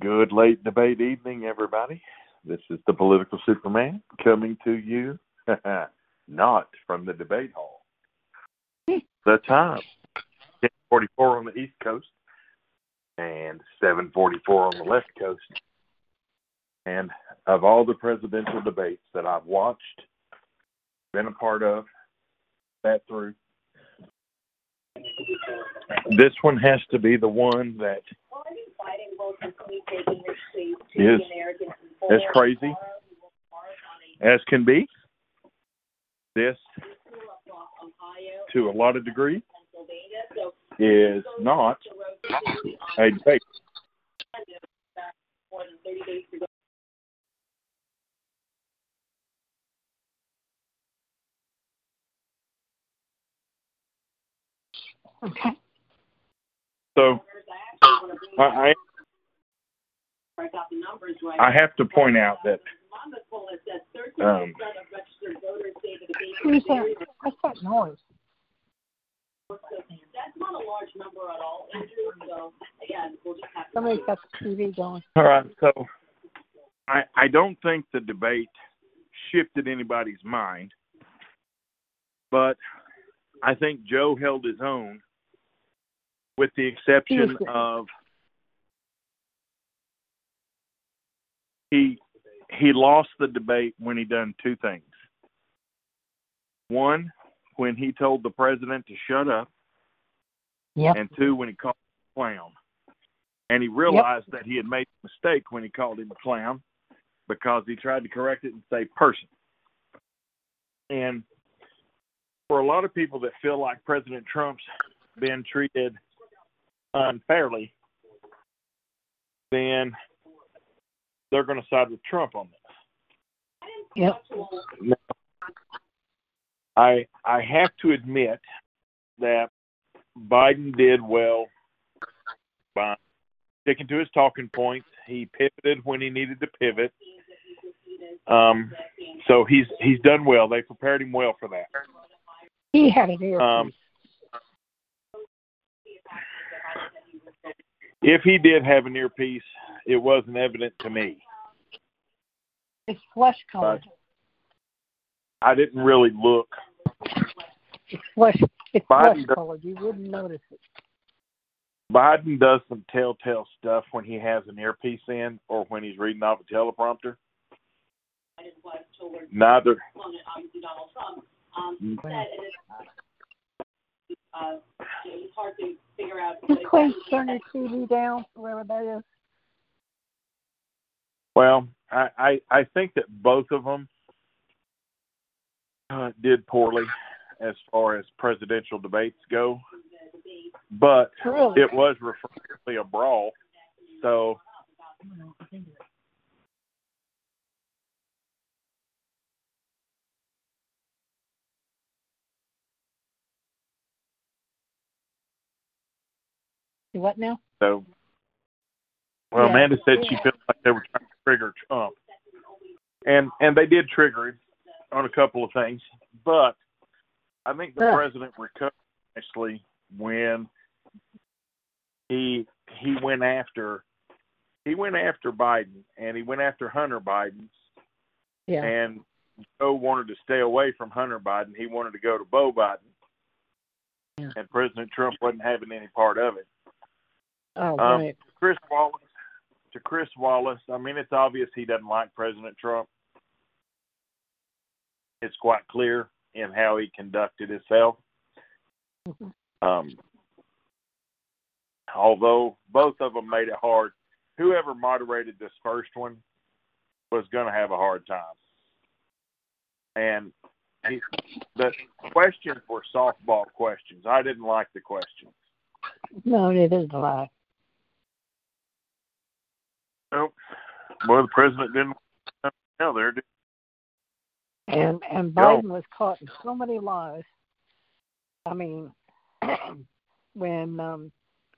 Good late debate evening, everybody. This is the Political Superman coming to you, not from the debate hall. The time, 10:44 on the East Coast and 7:44 on the West Coast. And of all the presidential debates that I've watched, been a part of, sat through, this one has to be the one that is as crazy as can be. This, to a lot of degrees, is not a debate. Okay. So, I have to point out that what's that noise? That's not a large number at all. So again, we'll just have to. Somebody's got the TV going. All right. So, I don't think the debate shifted anybody's mind, but I think Joe held his own. With the exception of he lost the debate when he done two things. One, when he told the president to shut up. Yep. And two, when he called him a clown. And he realized that he had made a mistake when he called him a clown because he tried to correct it and say person. And for a lot of people that feel like President Trump's been treated unfairly, then they're going to side with Trump on this. Yep. Now, I have to admit that Biden did well by sticking to his talking points. He pivoted when he needed to pivot. So he's done well. They prepared him well for that. He had an ear. If he did have an earpiece, it wasn't evident to me. It's flesh colored. I didn't really look. It's flesh colored. You wouldn't notice it. Biden does some telltale stuff when he has an earpiece in or when he's reading off a teleprompter. Neither. Obviously, Donald Trump said it is. It's hard to figure out. Just please turn your TV down, wherever that is. Well, I think that both of them did poorly as far as presidential debates go, but really? It was referably a brawl. So what now? So, well, yeah. Amanda said she felt like they were trying to trigger Trump, and they did trigger him on a couple of things. But I think the president recovered nicely when he went after Biden and he went after Hunter Biden. Yeah. And Joe wanted to stay away from Hunter Biden. He wanted to go to Beau Biden. Yeah. And President Trump wasn't having any part of it. Oh, right. To Chris Wallace, I mean, it's obvious he doesn't like President Trump. It's quite clear in how he conducted himself. Mm-hmm. Although both of them made it hard. Whoever moderated this first one was going to have a hard time. And the questions were softball questions. I didn't like the questions. No, it is a lie. Well, the president didn't now there, did he? And Biden was caught in so many lies. I mean, when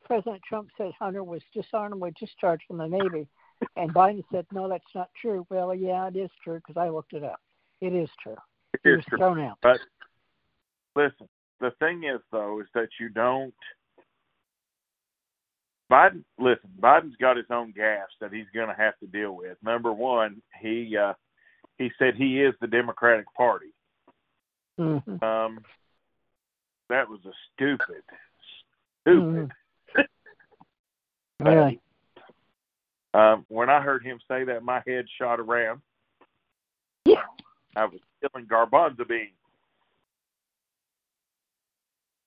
President Trump said Hunter was disarmed with discharge from the Navy, and Biden said, no, that's not true. Well, yeah, it is true because I looked it up. It is true. It is true. Thrown out. But listen, the thing is, though, is that you don't – Biden's got his own gaffes that he's going to have to deal with. Number one, he said he is the Democratic Party. Mm-hmm. That was a stupid. Mm-hmm. Really? When I heard him say that, my head shot around. Yeah. I was stealing garbanzo beans.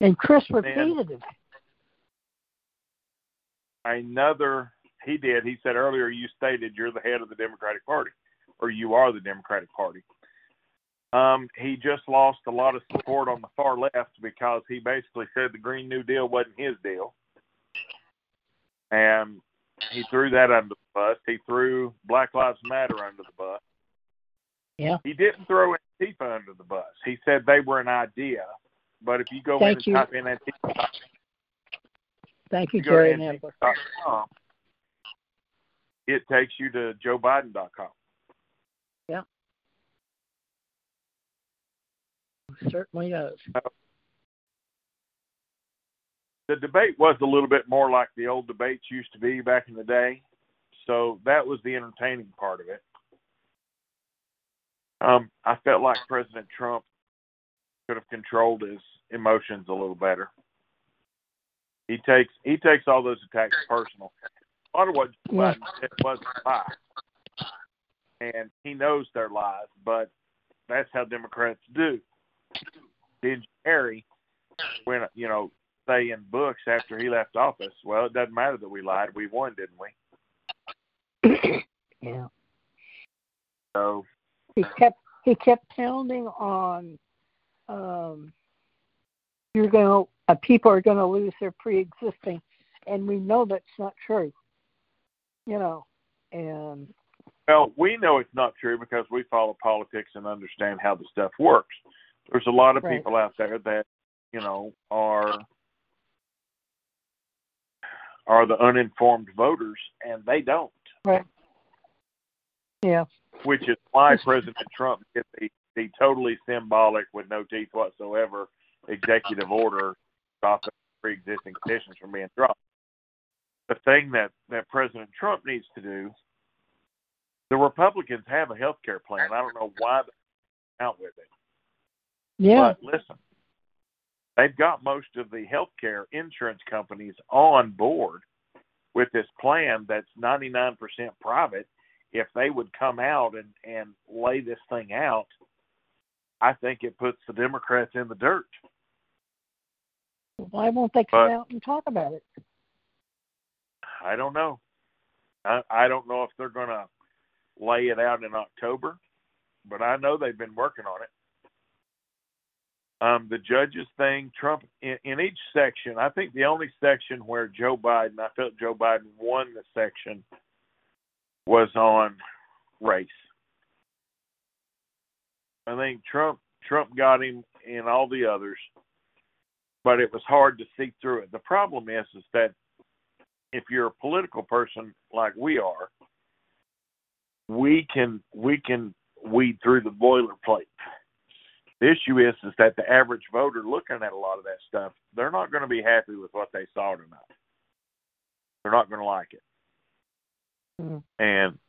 And Chris repeated it. He did. He said earlier, you stated you're the head of the Democratic Party, or you are the Democratic Party. He just lost a lot of support on the far left because he basically said the Green New Deal wasn't his deal. And he threw that under the bus. He threw Black Lives Matter under the bus. Yeah. He didn't throw Antifa under the bus. He said they were an idea. But if you go in and type in Antifa. Thank you, Jerry Nambler. It takes you to JoeBiden.com. Yeah. It certainly does. The debate was a little bit more like the old debates used to be back in the day. So that was the entertaining part of it. I felt like President Trump could have controlled his emotions a little better. He takes all those attacks personal. A lot of what Joe Biden said was a lie, and he knows they're lies. But that's how Democrats do. Did Harry, when say in books after he left office? Well, it doesn't matter that we lied. We won, didn't we? Yeah. So he kept pounding on. People are going to lose their pre-existing, and we know that's not true. We know it's not true because we follow politics and understand how the stuff works. There's a lot of people out there that are the uninformed voters, and they don't. Right. Yeah. Which is why President Trump did the totally symbolic, with no teeth whatsoever, executive order stopping pre-existing conditions from being dropped. The thing that President Trump needs to do, the Republicans have a health care plan. I don't know why they're out with it. Yeah. But listen, they've got most of the health care insurance companies on board with this plan that's 99% private. If they would come out and lay this thing out, I think it puts the Democrats in the dirt. Why won't they come out and talk about it? I don't know. I don't know if they're going to lay it out in October, but I know they've been working on it. The judges thing, Trump, in each section, I think the only section where I felt Joe Biden won the section was on race. I think Trump got him in all the others, but it was hard to see through it. The problem is that if you're a political person like we are, we can weed through the boilerplate. The issue is that the average voter looking at a lot of that stuff, they're not going to be happy with what they saw tonight. They're not going to like it. And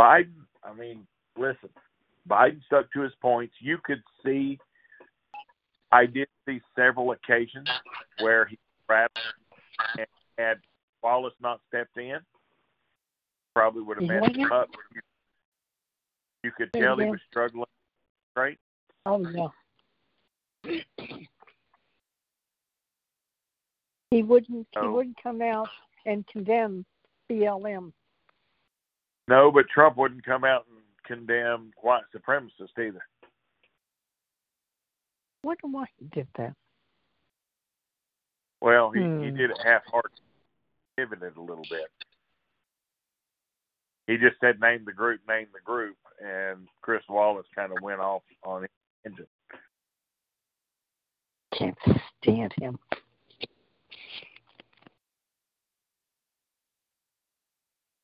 Biden, Biden stuck to his points. You could see, I did see several occasions where he rattled and had Wallace not stepped in. Probably would have messed him up. You could tell he was struggling, right? Oh, no. He wouldn't come out and condemn BLM. No, but Trump wouldn't come out and condemn white supremacists either. I wonder why he did that. Well, he did it half-hearted, pivoted a little bit. He just said, name the group, and Chris Wallace kind of went off on his tangent. Can't stand him.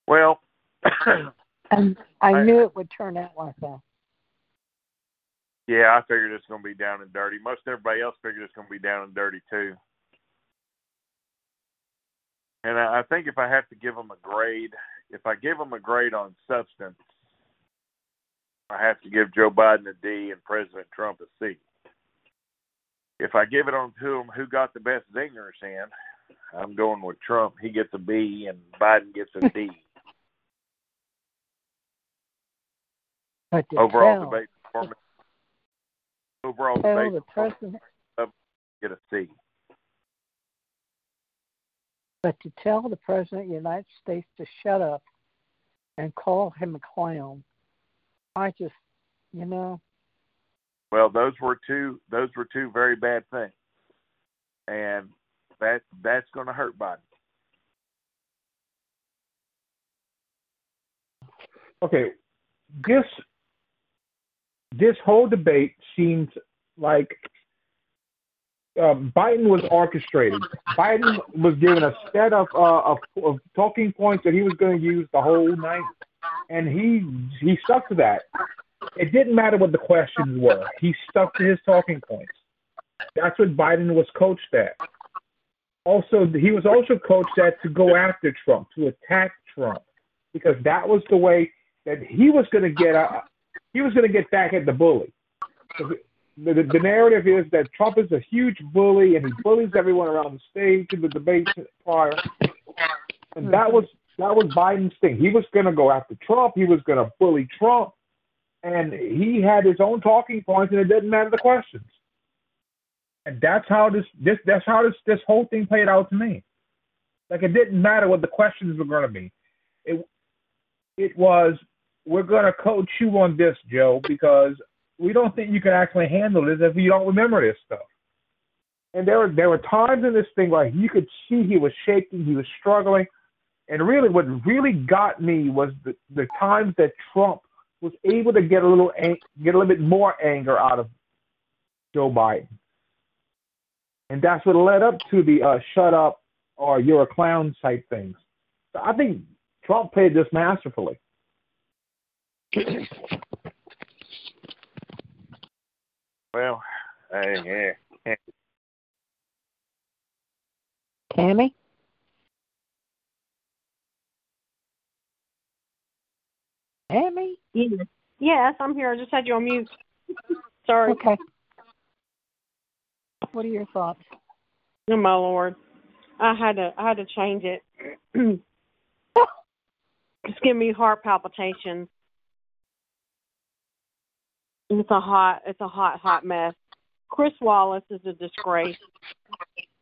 Well, I knew it would turn out like that. Yeah, I figured it's going to be down and dirty. Most everybody else figured it's going to be down and dirty, too. And I think if I have to give them a grade, if I give them a grade on substance, I have to give Joe Biden a D and President Trump a C. If I give it on to them who got the best zingers in, I'm going with Trump. He gets a B and Biden gets a D. Overall debate performance, get a C. But to tell the President of the United States to shut up and call him a clown, I just, Well, those were two very bad things. And that's going to hurt Biden. Okay. This whole debate seems like Biden was orchestrated. Biden was given a set of talking points that he was going to use the whole night, and he stuck to that. It didn't matter what the questions were. He stuck to his talking points. That's what Biden was coached at. Also, he was also coached at to go after Trump, to attack Trump, because that was the way that he was going to get back at the bully. The narrative is that Trump is a huge bully and he bullies everyone around the stage in the debates prior. And that was Biden's thing. He was going to go after Trump. He was going to bully Trump. And he had his own talking points, and it didn't matter the questions. And that's how this whole thing played out to me. Like, it didn't matter what the questions were going to be. It was, we're going to coach you on this, Joe, because we don't think you can actually handle this if you don't remember this stuff. And there were times in this thing where you could see he was shaking, he was struggling. And really, what really got me was the times that Trump was able to get a little bit more anger out of Joe Biden. And that's what led up to the shut up or you're a clown type things. So I think Trump played this masterfully. Well, yeah. Tammy? Tammy? Yes, I'm here. I just had you on mute. Sorry. Okay. What are your thoughts? Oh, my Lord. I had to change it. It's giving me heart palpitations. It's a hot mess. Chris Wallace is a disgrace.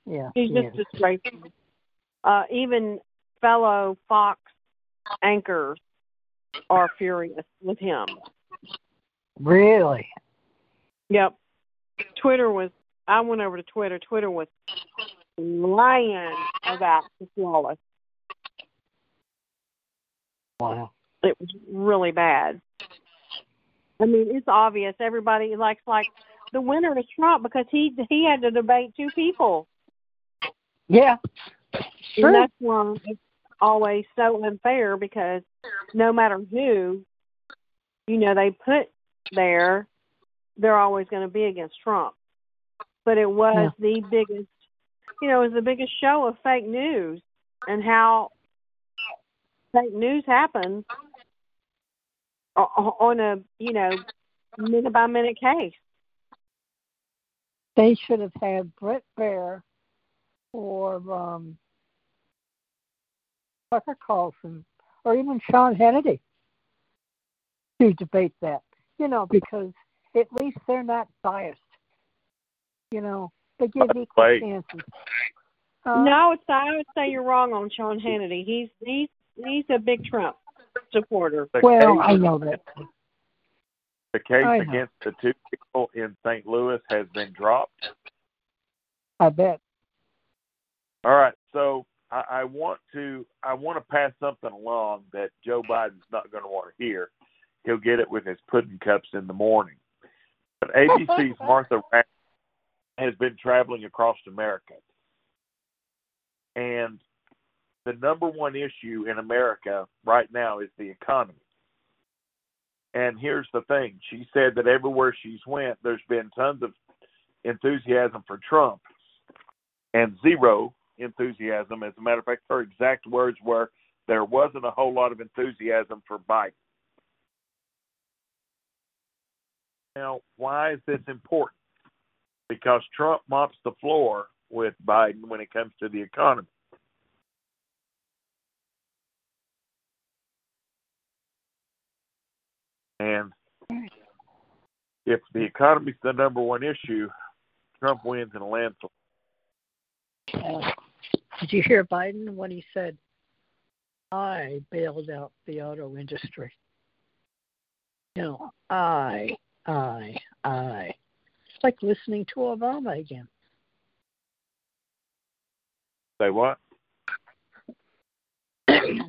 Yeah, he's just disgraceful. Even fellow Fox anchors are furious with him. Really? Yep. I went over to Twitter. Twitter was lying about Chris Wallace. Wow. It was really bad. I mean, it's obvious. Everybody likes the winner is Trump because he had to debate two people. Yeah. Sure. And that's why it's always so unfair, because no matter who, they put there, they're always going to be against Trump. But it was the biggest, it was the biggest show of fake news and how fake news happens. On a, minute-by-minute case. They should have had Brett Baier or Tucker Carlson or even Sean Hannity to debate that, because at least they're not biased. They give equal chances. No, I would say you're wrong on Sean Hannity. He's a big Trump supporter. I know that. The case against the two people in St. Louis has been dropped. I bet. All right, so I want to pass something along that Joe Biden's not going to want to hear. He'll get it with his pudding cups in the morning. But ABC's Martha Raddatz has been traveling across America. And the number one issue in America right now is the economy. And here's the thing. She said that everywhere she's went, there's been tons of enthusiasm for Trump and zero enthusiasm. As a matter of fact, her exact words were, there wasn't a whole lot of enthusiasm for Biden. Now, why is this important? Because Trump mops the floor with Biden when it comes to the economy. And if the economy's the number one issue, Trump wins in a landslide. Did you hear Biden when he said, I bailed out the auto industry? You know, I. It's like listening to Obama again. Say what?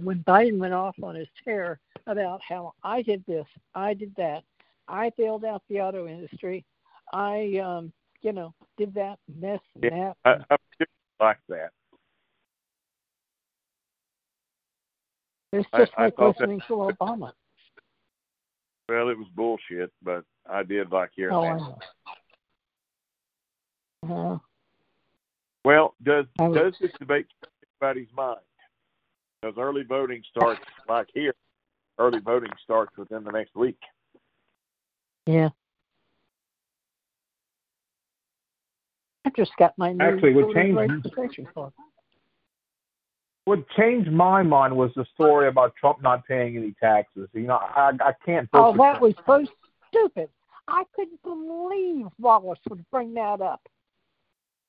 When Biden went off on his tear about how I did this, I did that, I bailed out the auto industry, I, did that mess and that. I like that. It's just like listening to Obama. Well, it was bullshit, but I did like hearing that. Well, does this debate change anybody's mind? Because early voting starts like here. Early voting starts within the next week. Yeah. I just got my What changed my mind was the story about Trump not paying any taxes. You know, I can't. Oh, that was so stupid. I couldn't believe Wallace would bring that up.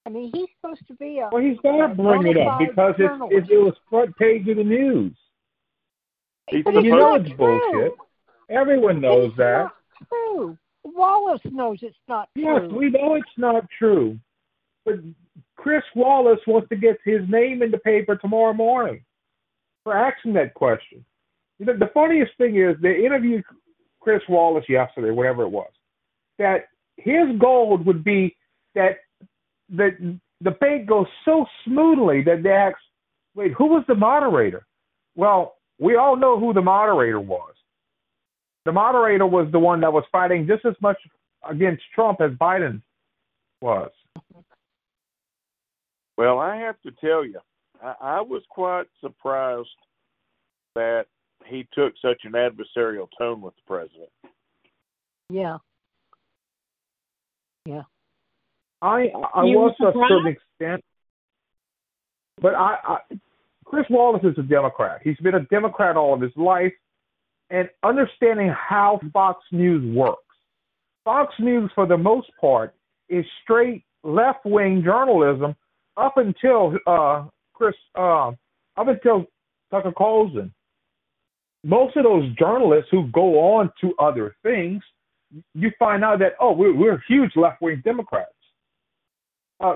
I mean, he's supposed to be a... Well, he's got to bring it up because it was front page of the news. It's bullshit. Everyone knows that. It's not true. Wallace knows it's not true. Yes, we know it's not true. But Chris Wallace wants to get his name in the paper tomorrow morning for asking that question. You know, the funniest thing is they interviewed Chris Wallace yesterday, whatever it was, that his goal would be that the debate goes so smoothly that they ask, wait, who was the moderator? Well, we all know who the moderator was. The moderator was the one that was fighting just as much against Trump as Biden was. Well, I have to tell you, I was quite surprised that he took such an adversarial tone with the president. Yeah. I was to a certain extent, but Chris Wallace is a Democrat. He's been a Democrat all of his life, and understanding how Fox News works. Fox News, for the most part, is straight left-wing journalism up until Tucker Carlson. Most of those journalists who go on to other things, you find out that, we're huge left-wing Democrats.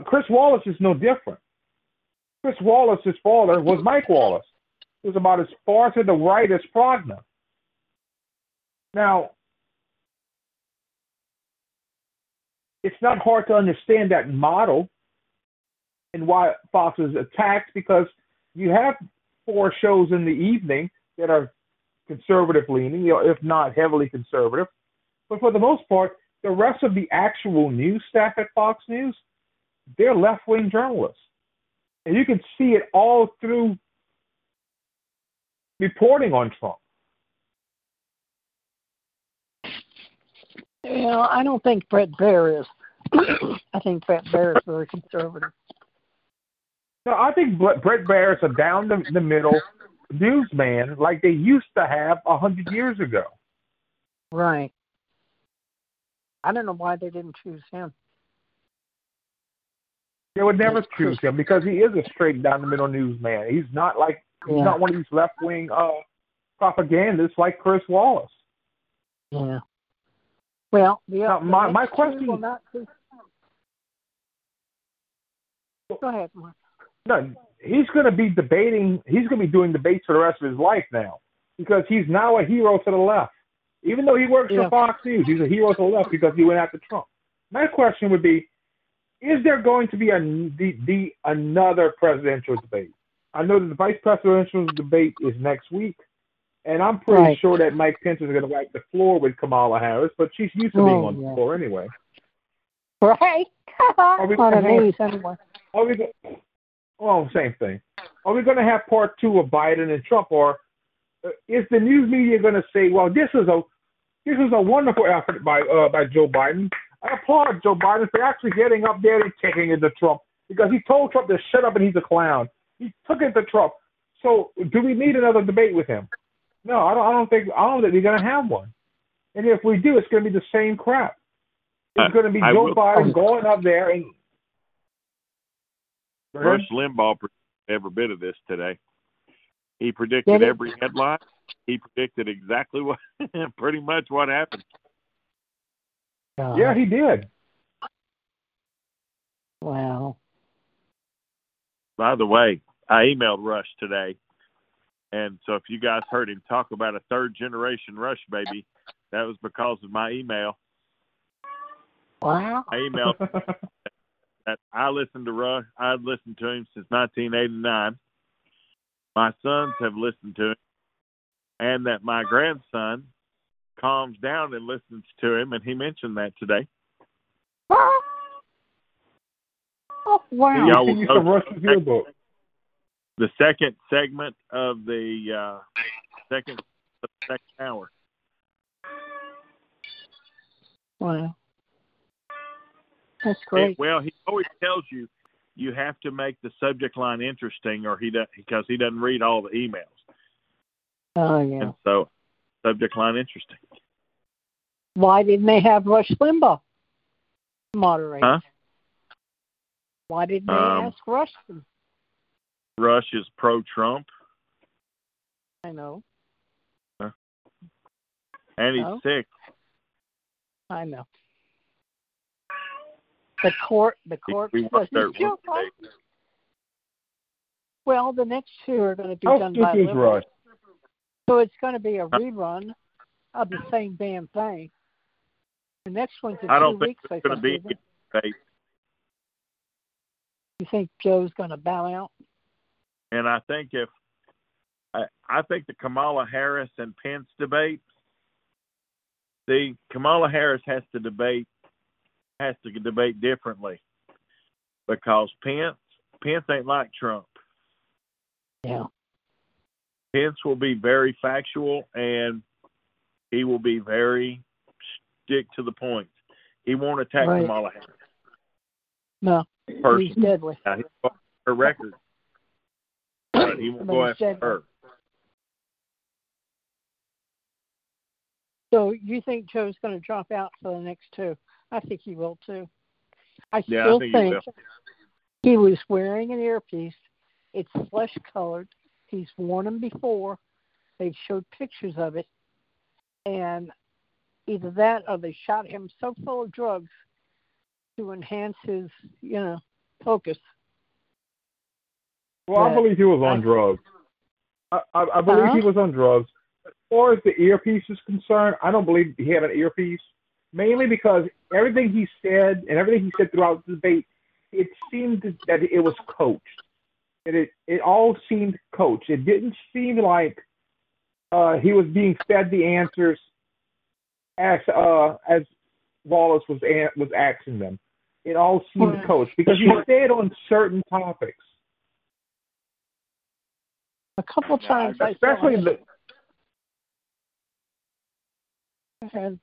Chris Wallace is no different. Chris Wallace's father was Mike Wallace, who's about as far to the right as Pragner. Now, it's not hard to understand that model and why Fox is attacked, because you have four shows in the evening that are conservative-leaning, if not heavily conservative. But for the most part, the rest of the actual news staff at Fox News, they're left-wing journalists. And you can see it all through reporting on Trump. I don't think Brett Baier is. I think Brett Baier is very conservative. No, I think Brett Baier is a down-the-middle newsman like they used to have 100 years ago. Right. I don't know why they didn't choose him. They would never choose him because he is a straight down-the-middle newsman. He's not like not one of these left-wing propagandists like Chris Wallace. Yeah. Well, my question. Go ahead, Mark. No, he's going to be debating. He's going to be doing debates for the rest of his life now because he's now a hero to the left. Even though he works for Fox News, he's a hero to the left because he went after Trump. My question would be, is there going to be another presidential debate? I know that the vice presidential debate is next week, and I'm pretty sure that Mike Pence is going to wipe the floor with Kamala Harris, but she's used to being on the floor anyway. Right. Same thing. Are we going to have part two of Biden and Trump, or is the news media going to say, well, this is a wonderful effort by Joe Biden? I applaud Joe Biden for actually getting up there and taking it to Trump, because he told Trump to shut up and he's a clown. He took it to Trump. So do we need another debate with him? No, I don't think we're going to have one. And if we do, it's going to be the same crap. It's going to be Joe Biden going up there and Rush Limbaugh predicted every bit of this today. He predicted every headline. He predicted exactly what, pretty much what happened. Yeah, he did. Wow. By the way, I emailed Rush today, and so if you guys heard him talk about a third-generation Rush baby, that was because of my email. Wow. I emailed that I listened to Rush. I've listened to him since 1989. My sons have listened to him, and that my grandson calms down and listens to him, and he mentioned that today. Oh, wow. Y'all will go to the second segment of the second hour. Wow. That's great. Well, he always tells you you have to make the subject line interesting, or because he doesn't read all the emails. Oh, yeah. And so, subject line interesting. Why didn't they have Rush Limbaugh moderate? Huh? Why didn't they ask Rush? Rush is pro-Trump. I know. Huh? And he's sick. I know. The court doesn't feel right. Well, the next two are going to be done by liberals. So it's going to be a rerun of the same damn thing. The next one's in 2 weeks. I don't think it's going to be. You think Joe's going to bow out? And I think I think the Kamala Harris and Pence debate. See, Kamala Harris has to debate differently, because Pence ain't like Trump. Yeah. Pence will be very factual, and he will be very stick to the point. He won't attack Kamala Harris. No, he's deadly. He's got her record. But he won't go after her. So you think Joe's going to drop out for the next two? I think he will, too. I think he was wearing an earpiece. It's flesh-colored. He's worn them before. They've showed pictures of it. And either that or they shot him so full of drugs to enhance his, focus. Well, I believe he was on drugs. I believe he was on drugs. As far as the earpiece is concerned, I don't believe he had an earpiece. Mainly because everything he said throughout the debate, it seemed that it was coached. And it all seemed coached. It didn't seem like he was being fed the answers as Wallace was asking them. It all seemed coached because he stayed on certain topics. A couple times, especially Go ahead.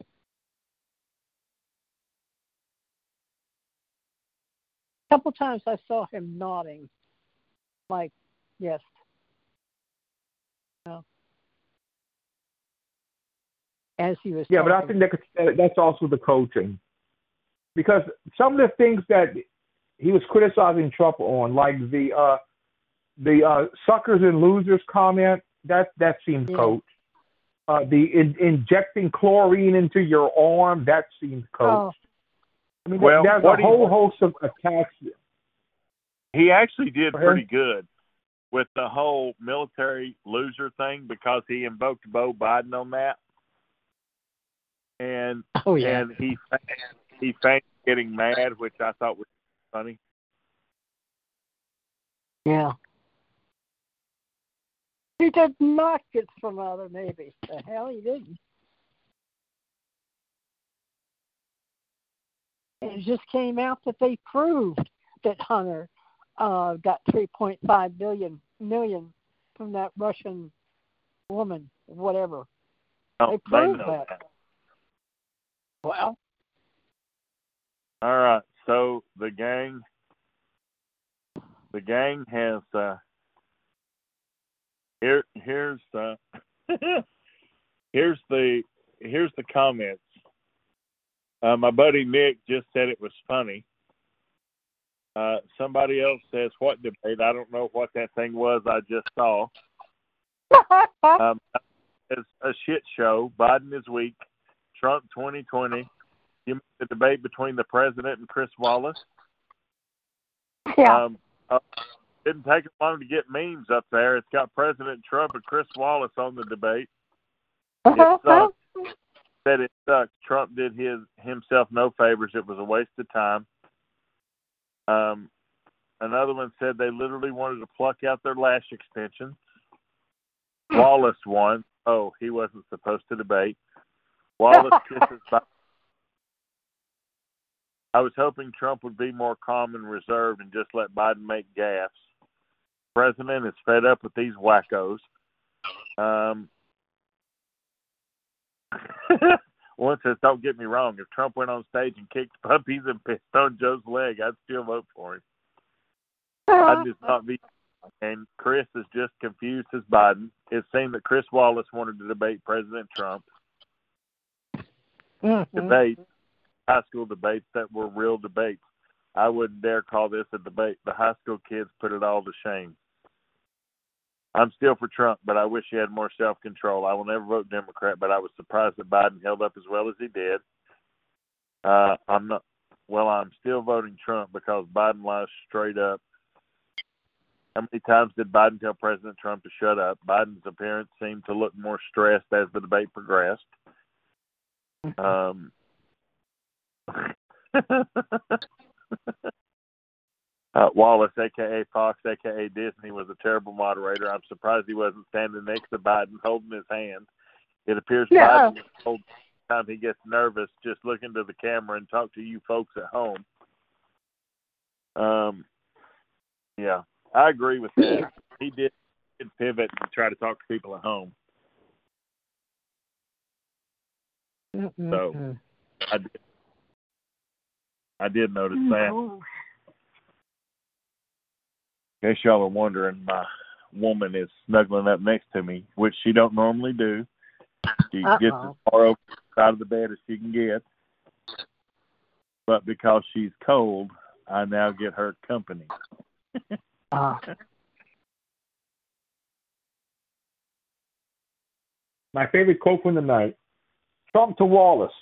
A couple times I saw him nodding, like, yes. No. As he was talking. But I think that's also the coaching. Because some of the things that he was criticizing Trump on, like the suckers and losers comment, that seemed coached. Injecting chlorine into your arm, that seemed coached. I mean, there's a whole host of attacks. He actually did pretty good with the whole military loser thing because he invoked Beau Biden on that. And and he thanked getting mad, which I thought was funny. Yeah. He did not get from other maybe. The hell he didn't. It just came out that they proved that Hunter got 3.5 million from that Russian woman, whatever. Oh, they proved that. Well. All right. So the gang has here's the comments. My buddy Nick just said it was funny. Somebody else says, what debate? I don't know what that thing was I just saw. It's a shit show. Biden is weak. Trump 2020. You mean the debate between the president and Chris Wallace? Yeah. Didn't take long to get memes up there. It's got President Trump and Chris Wallace on the debate. It sucks. Said it sucks. Trump did himself no favors. It was a waste of time. Another one said they literally wanted to pluck out their lash extensions. Wallace won. Oh, he wasn't supposed to debate. Wallace kisses Biden. I was hoping Trump would be more calm and reserved and just let Biden make gaffes. The president is fed up with these wackos. One says, don't get me wrong, if Trump went on stage and kicked puppies and pissed on Joe's leg, I'd still vote for him. I'd just not be. And Chris is just confused as Biden. It seemed that Chris Wallace wanted to debate President Trump. Debate. High school debates that were real debates. I wouldn't dare call this a debate. The high school kids put it all to shame. I'm still for Trump, but I wish he had more self-control. I will never vote Democrat, but I was surprised that Biden held up as well as he did. I'm still voting Trump because Biden lies straight up. How many times did Biden tell President Trump to shut up? Biden's appearance seemed to look more stressed as the debate progressed. Wallace, a.k.a. Fox, a.k.a. Disney, was a terrible moderator. I'm surprised he wasn't standing next to Biden holding his hand. It appears Biden is told every time he gets nervous, just look into the camera and talk to you folks at home. Yeah, I agree with that. He did pivot and try to talk to people at home. So I did notice that. In case y'all are wondering, my woman is snuggling up next to me, which she don't normally do. She gets as far over the side of the bed as she can get. But because she's cold, I now get her company. My favorite quote from the night, Trump to Wallace.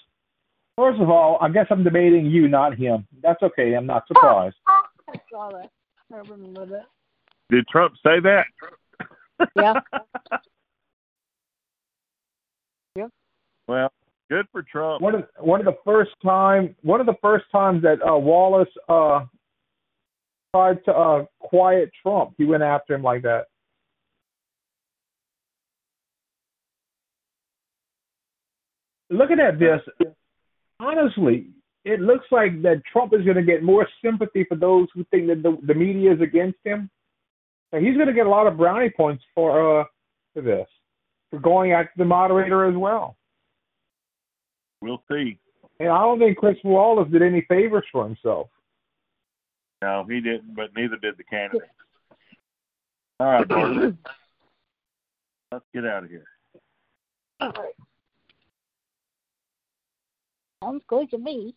First of all, I guess I'm debating you, not him. That's okay. I'm not surprised. I saw that. I remember that. Did Trump say that? Yeah. Yeah. Well, good for Trump. One of the first times that Wallace tried to quiet Trump, he went after him like that. Looking at this, honestly, it looks like that Trump is going to get more sympathy for those who think that the media is against him. And he's going to get a lot of brownie points for this, for going after the moderator as well. We'll see. And I don't think Chris Wallace did any favors for himself. No, he didn't, but neither did the candidate. All right, boys. Let's get out of here. All right. Sounds good to me.